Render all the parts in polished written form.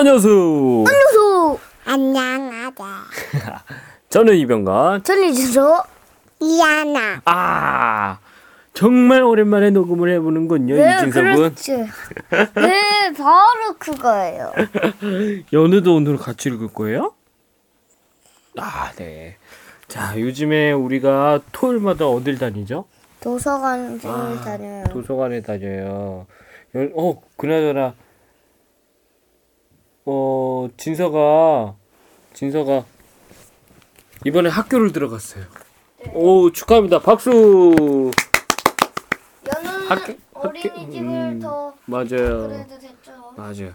안녕하세요. 안녕하세요. 저는 이병관. 저는 이준서. 이하나. 아, 정말 오랜만에 녹음을 해보는군요. 네, 이준서군. 그렇지. 네, 바로 그거예요. 연우도 오늘 같이 읽을 거예요? 아, 네. 자, 요즘에 우리가 토요일마다 어딜 다니죠? 도서관에 다녀요. 도서관에 다녀요. 그나저나 진서가 이번에 학교를 들어갔어요. 네. 오, 축하합니다. 박수. 연우는 어린이집을 더 맞아요. 그래도 됐죠. 맞아요.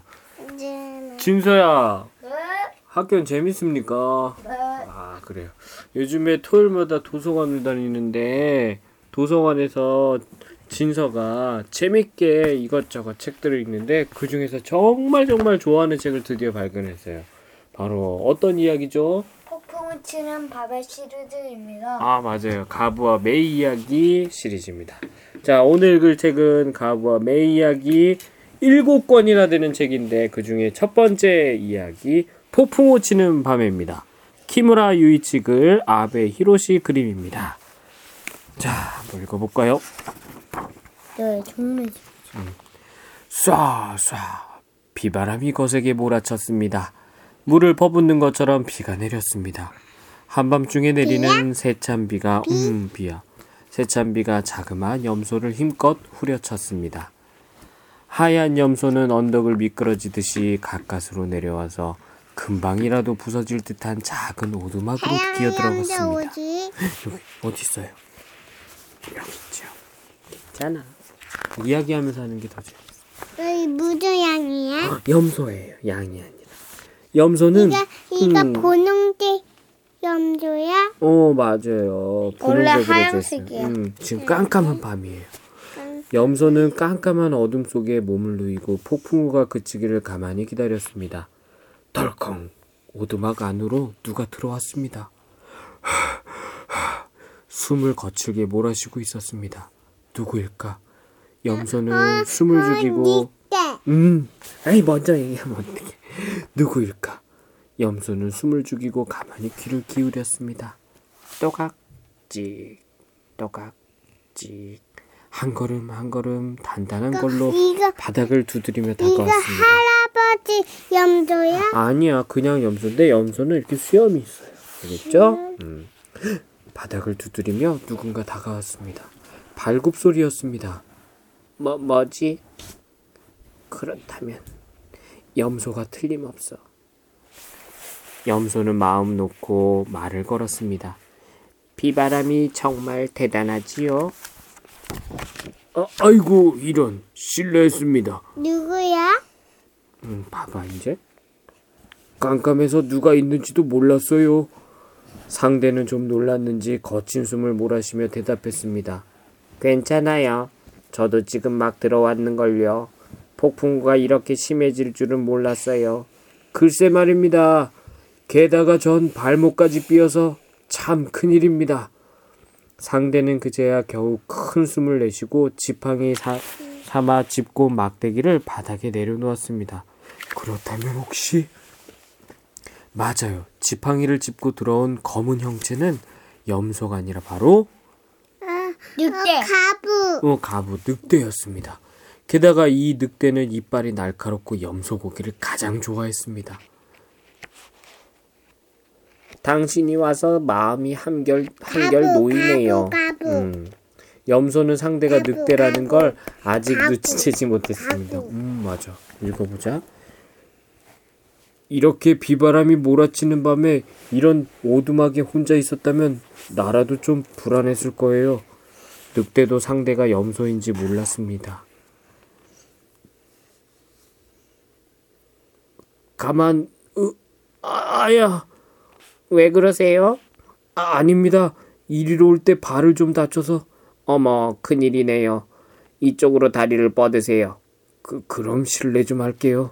이제는... 진서야. 네? 학교는 재밌습니까? 네. 아, 그래요. 요즘에 토요일마다 도서관을 다니는데 도서관에서 진서가 재밌게 이것저것 책들을 읽는데 그 중에서 정말 좋아하는 책을 드디어 발견했어요. 바로 어떤 이야기죠? 폭풍을 치는 바벨 시리즈입니다. 아, 맞아요. 가부와 메이 이야기 시리즈입니다. 자, 오늘 읽을 책은 가부와 메이 이야기 7권이나 되는 책인데 그 중에 첫 번째 이야기 폭풍을 치는 밤입니다. 키무라 유이치 글, 아베 히로시 그림입니다. 자, 한번 읽어볼까요? 네, 정말 쏴 비바람이 거세게 몰아쳤습니다. 물을 퍼붓는 것처럼 비가 내렸습니다. 한밤중에 내리는 비야? 세찬 비가 비야. 세찬 비가 자그마한 염소를 힘껏 후려쳤습니다. 하얀 염소는 언덕을 미끄러지듯이 가까스로 내려와서 금방이라도 부서질 듯한 작은 오두막으로 기어들어갔습니다. 여기 어디 있어요? 여기 있죠. 괜찮아. 이야기하면서 하는 게 더 재밌어. 여기 무슨 양이야? 염소예요. 양이 아니라. 염소는 이거 보는게 염소야? 어, 맞아요. 원래 하얀색이야. 지금 깜깜한 밤이에요. 염소는 깜깜한 어둠 속에 몸을 누이고 폭풍우가 그치기를 가만히 기다렸습니다. 덜컹 오두막 안으로 누가 들어왔습니다. 숨을 거칠게 몰아쉬고 있었습니다. 누구일까? 염소는 숨을 죽이고 먼저 얘기하면 어떡해. 누구일까? 염소는 숨을 죽이고 가만히 귀를 기울였습니다. 또각찍 또각찍 한 걸음 단단한 걸로 바닥을 두드리며 다가왔습니다. 할아버지 염소야? 아니야, 그냥 염소인데 염소는 이렇게 수염이 있어요. 알겠죠? 바닥을 두드리며 누군가 다가왔습니다. 발굽소리였습니다. 뭐지? 그렇다면 염소가 틀림없어. 염소는 마음 놓고 말을 걸었습니다. 비바람이 정말 대단하지요? 아이고, 이런, 실례했습니다. 누구야? 봐봐, 이제. 깜깜해서 누가 있는지도 몰랐어요. 상대는 좀 놀랐는지 거친 숨을 몰아쉬며 대답했습니다. 괜찮아요. 저도 지금 막 들어왔는걸요. 폭풍우가 이렇게 심해질 줄은 몰랐어요. 글쎄 말입니다. 게다가 전 발목까지 삐어서 참 큰일입니다. 상대는 그제야 겨우 큰 숨을 내쉬고 지팡이 삼아 짚고 막대기를 바닥에 내려놓았습니다. 그렇다면 혹시... 맞아요. 지팡이를 짚고 들어온 검은 형체는 염소가 아니라 바로 늑대. 가부 늑대였습니다. 게다가 이 늑대는 이빨이 날카롭고 염소 고기를 가장 좋아했습니다. 당신이 와서 마음이 한결 놓이네요. 염소는 상대가 늑대라는 걸 아직 눈치채지 못했습니다. 맞아. 읽어보자. 이렇게 비바람이 몰아치는 밤에 이런 오두막에 혼자 있었다면 나라도 좀 불안했을 거예요. 늑대도 상대가 염소인지 몰랐습니다. 가만... 아야! 왜 그러세요? 아닙니다. 이리로 올 때 발을 좀 다쳐서... 어머, 큰일이네요. 이쪽으로 다리를 뻗으세요. 그럼 실례 좀 할게요.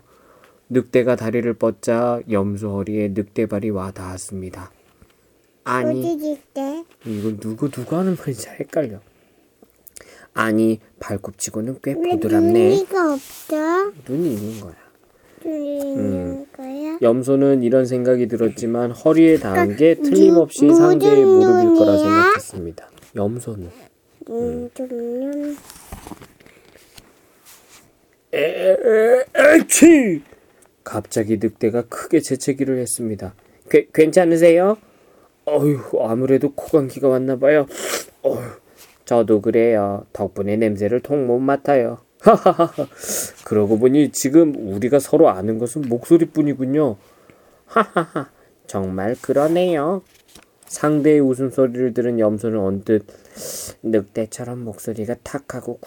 늑대가 다리를 뻗자 염소 허리에 늑대발이 와 닿았습니다. 아니, 늑대? 이건 누가 하는 건지 잘 헷갈려. 아니, 발굽치고는 꽤 보드랍네. 눈이 있는 거야. 염소는 이런 생각이 들었지만 허리에 닿은 게 틀림없이 상대의 무릎일 거라 생각했습니다. 염소는. 에치! 갑자기 늑대가 크게 재채기를 했습니다. 괜찮으세요? 어휴, 아무래도 코감기가 왔나봐요. 어휴, 저도 그래요. 덕분에 냄새를 통 못 맡아요. 하하하. 그러고 보니 지금 우리가 서로 아는 것은 목소리뿐이군요. 하하하. 정말 그러네요. 상대의 웃음소리를 들은 염소는 언뜻 늑대처럼 목소리가 탁하고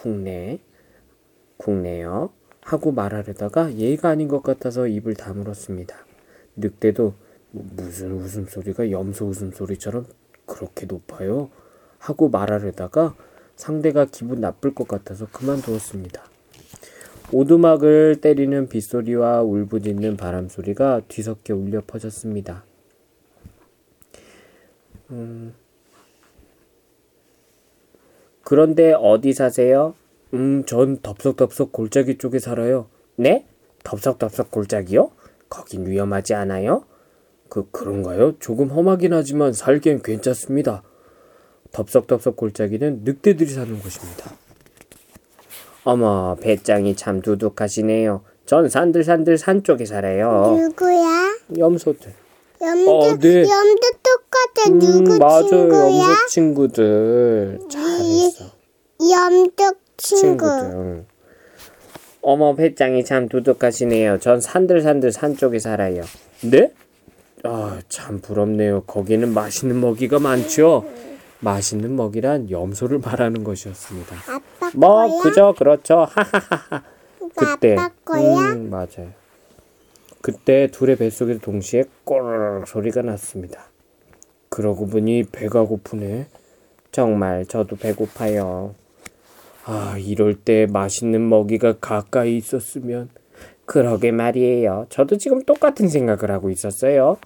굵네요 하고 말하려다가 예의가 아닌 것 같아서 입을 다물었습니다. 늑대도 무슨 웃음소리가 염소 웃음소리처럼 그렇게 높아요? 하고 말하려다가 상대가 기분 나쁠 것 같아서 그만두었습니다. 오두막을 때리는 빗소리와 울부짖는 바람소리가 뒤섞여 울려 퍼졌습니다. 그런데 어디 사세요? 전 덥석덥석 골짜기 쪽에 살아요. 네? 덥석덥석 골짜기요? 거긴 위험하지 않아요? 그런가요? 조금 험하긴 하지만 살기엔 괜찮습니다. 덥석덥석 골짜기는 늑대들이 사는 곳입니다. 어머, 배짱이 참 두둑하시네요. 전 산들산들 산 쪽에 살아요. 누구야? 염소들. 염소 똑같아. 누구 맞아요, 친구야? 맞아요. 염소 친구들. 잘했어. 염소 친구들. 어머, 배짱이 참 두둑하시네요. 전 산들산들 산 쪽에 살아요. 네? 아, 참 부럽네요. 거기는 맛있는 먹이가 많죠? 맛있는 먹이란 염소를 말하는 것이었습니다. 아빠 뭐 거야? 그죠 그렇죠. 하하하하. 그때 아빠 거야? 맞아요. 그때 둘의 뱃속에서 동시에 꼬르륵 소리가 났습니다. 그러고 보니 배가 고프네. 정말 저도 배고파요. 아, 이럴 때 맛있는 먹이가 가까이 있었으면. 그러게 말이에요. 저도 지금 똑같은 생각을 하고 있었어요.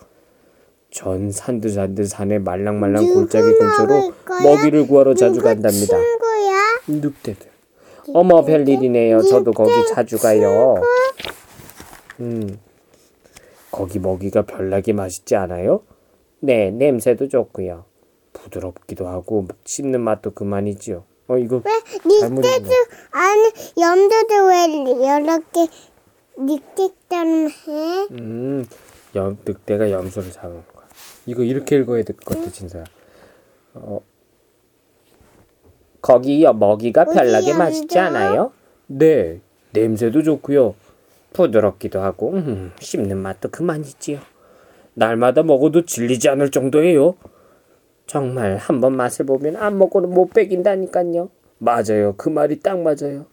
전 산들산들 산의 말랑말랑 골짜기 근처로 먹이를 구하러 자주 간답니다. 친구야? 늑대들. 어머, 별일이네요. 저도 거기 자주 가요. 거기 먹이가 별나게 맛있지 않아요? 네, 냄새도 좋고요. 부드럽기도 하고 씹는 맛도 그만이지요. 이거 늑대들 아니 염소들 왜 이렇게 늑대처럼 해? 늑대가 염소를 잡은 거야. 이거 이렇게 읽어야 될 것 같아, 진짜. 거기 먹이가 별나게 맛있지 않아요? 네, 냄새도 좋고요. 부드럽기도 하고 씹는 맛도 그만이지요. 날마다 먹어도 질리지 않을 정도예요. 정말 한번 맛을 보면 안 먹고는 못 배긴다니까요. 맞아요, 그 말이 딱 맞아요.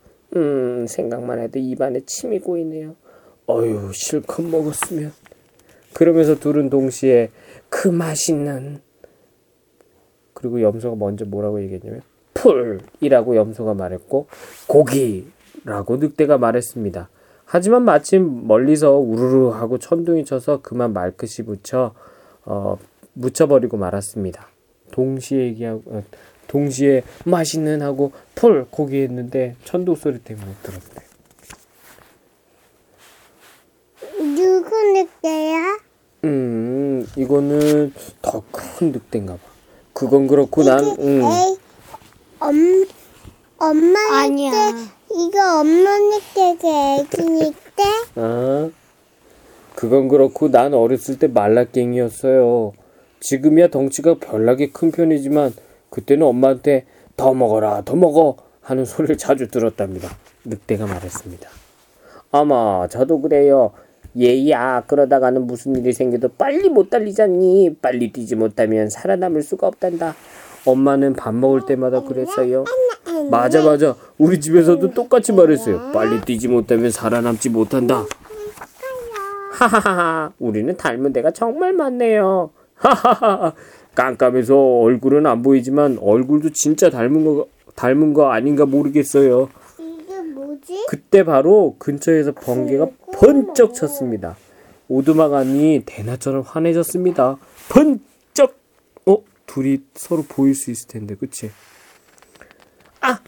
생각만 해도 입안에 침이 고이네요. 어휴, 실컷 먹었으면. 그러면서 둘은 동시에 그 맛있는, 그리고 염소가 먼저 뭐라고 얘기했냐면 풀이라고 염소가 말했고 고기라고 늑대가 말했습니다. 하지만 마침 멀리서 우르르 하고 천둥이 쳐서 그만 말끝이 묻혀버리고 말았습니다. 동시에 맛있는 하고 풀 고기 했는데 천둥 소리 때문에 못 들었대. 누구 늑대야? 이거는 더 큰 늑대인가 봐. 그건 그렇고 난 엄마 아니야. 늑대 이거 엄마 늑대지 애기 늑대? 아, 그건 그렇고 난 어렸을 때 말라깽이였어요. 지금이야 덩치가 별나게 큰 편이지만 그때는 엄마한테 더 먹어라 더 먹어 하는 소리를 자주 들었답니다. 늑대가 말했습니다. 아마 저도 그래요. 얘야, 그러다가는 무슨 일이 생겨도 빨리 못 달리잖니. 빨리 뛰지 못하면 살아남을 수가 없단다. 엄마는 밥 먹을 때마다 그랬어요. 맞아. 우리 집에서도 똑같이 말했어요. 빨리 뛰지 못하면 살아남지 못한다. 하하하. 우리는 닮은 데가 정말 많네요. 하하하. 깜깜해서 얼굴은 안 보이지만 얼굴도 진짜 닮은 거 아닌가 모르겠어요. 그때 바로 근처에서 번개가 번쩍 쳤습니다. 오두막 안이 대낮처럼 환해졌습니다. 번쩍! 둘이 서로 보일 수 있을 텐데, 그치? 아!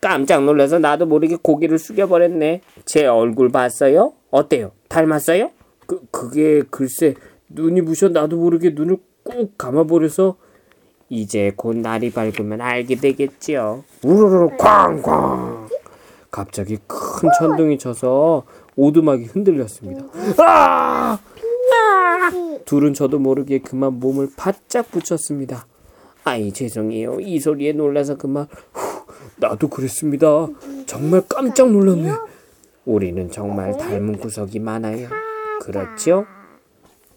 깜짝 놀라서 나도 모르게 고개를 숙여버렸네. 제 얼굴 봤어요? 어때요? 닮았어요? 그, 그게 글쎄 눈이 부셔 나도 모르게 눈을 꾹 감아버려서 이제 곧 날이 밝으면 알게 되겠지요. 우르르 쾅쾅 갑자기 큰 천둥이 쳐서 오두막이 흔들렸습니다. 아! 둘은 저도 모르게 그만 몸을 바짝 붙였습니다. 아이 죄송해요. 이 소리에 놀라서 그만. 후, 나도 그랬습니다. 정말 깜짝 놀랐네. 우리는 정말 닮은 구석이 많아요. 그렇죠?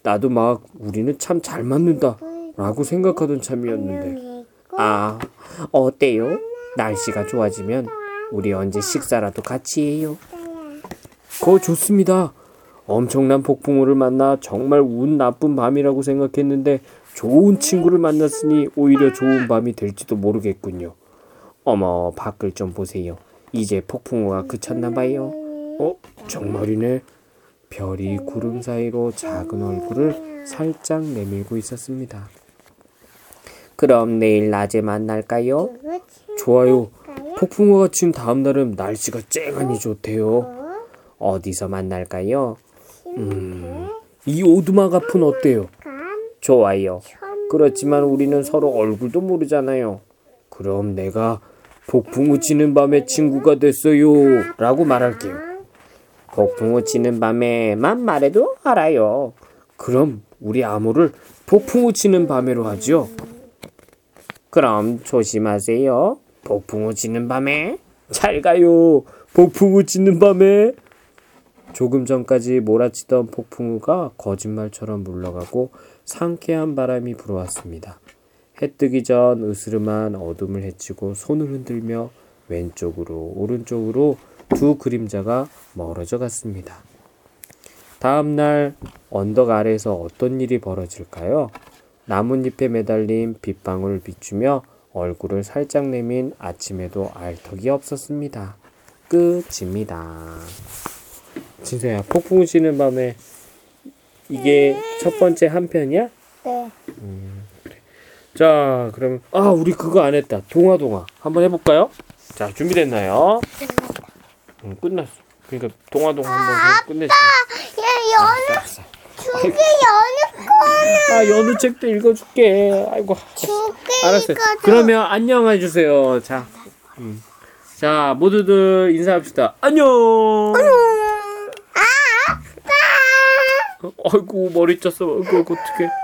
나도 막 우리는 참 잘 맞는다 라고 생각하던 참이었는데 아 어때요? 날씨가 좋아지면 우리 언제 식사라도 같이 해요. 거 좋습니다. 엄청난 폭풍우를 만나 정말 운 나쁜 밤이라고 생각했는데 좋은 친구를 만났으니 오히려 좋은 밤이 될지도 모르겠군요. 어머 밖을 좀 보세요. 이제 폭풍우가 그쳤나봐요. 어? 정말이네. 별이 구름 사이로 작은 얼굴을 살짝 내밀고 있었습니다. 그럼 내일 낮에 만날까요? 좋아요. 폭풍우가 친 다음 날은 날씨가 쨍하니 좋대요. 어디서 만날까요? 이 오두막 앞은 어때요? 좋아요. 그렇지만 우리는 서로 얼굴도 모르잖아요. 그럼 내가 폭풍우 치는 밤에 친구가 됐어요 라고 말할게요. 폭풍우 치는 밤에만 말해도 알아요. 그럼 우리 암호를 폭풍우 치는 밤에로 하죠. 그럼 조심하세요. 폭풍우 치는 밤에. 잘 가요. 폭풍우 치는 밤에. 조금 전까지 몰아치던 폭풍우가 거짓말처럼 물러가고 상쾌한 바람이 불어왔습니다. 해 뜨기 전 으스름한 어둠을 헤치고 손을 흔들며 왼쪽으로 오른쪽으로 두 그림자가 멀어져 갔습니다. 다음 날 언덕 아래에서 어떤 일이 벌어질까요? 나뭇잎에 매달린 빗방울을 비추며 얼굴을 살짝 내민 아침에도 알턱이 없었습니다. 끝입니다. 진서야, 폭풍우 치는 밤에 이게 첫 번째 한 편이야? 네. 그래. 자, 그럼 아, 우리 그거 안 했다. 동화. 한번 해볼까요? 자, 준비됐나요? 끝났어. 그러니까 동화동 한번 끝내줘. 아, 연우 책도 읽어줄게. 아이고. 알았어요. 그러면 안녕해주세요. 자, 자 모두들 인사합시다. 안녕. 안녕. 아빠. 아이고 머리 쪘어. 아이고 어떡해.